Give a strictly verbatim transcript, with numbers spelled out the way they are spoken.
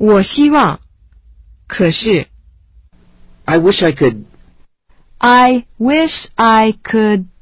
我希望，可是。I wish I could. I wish I could.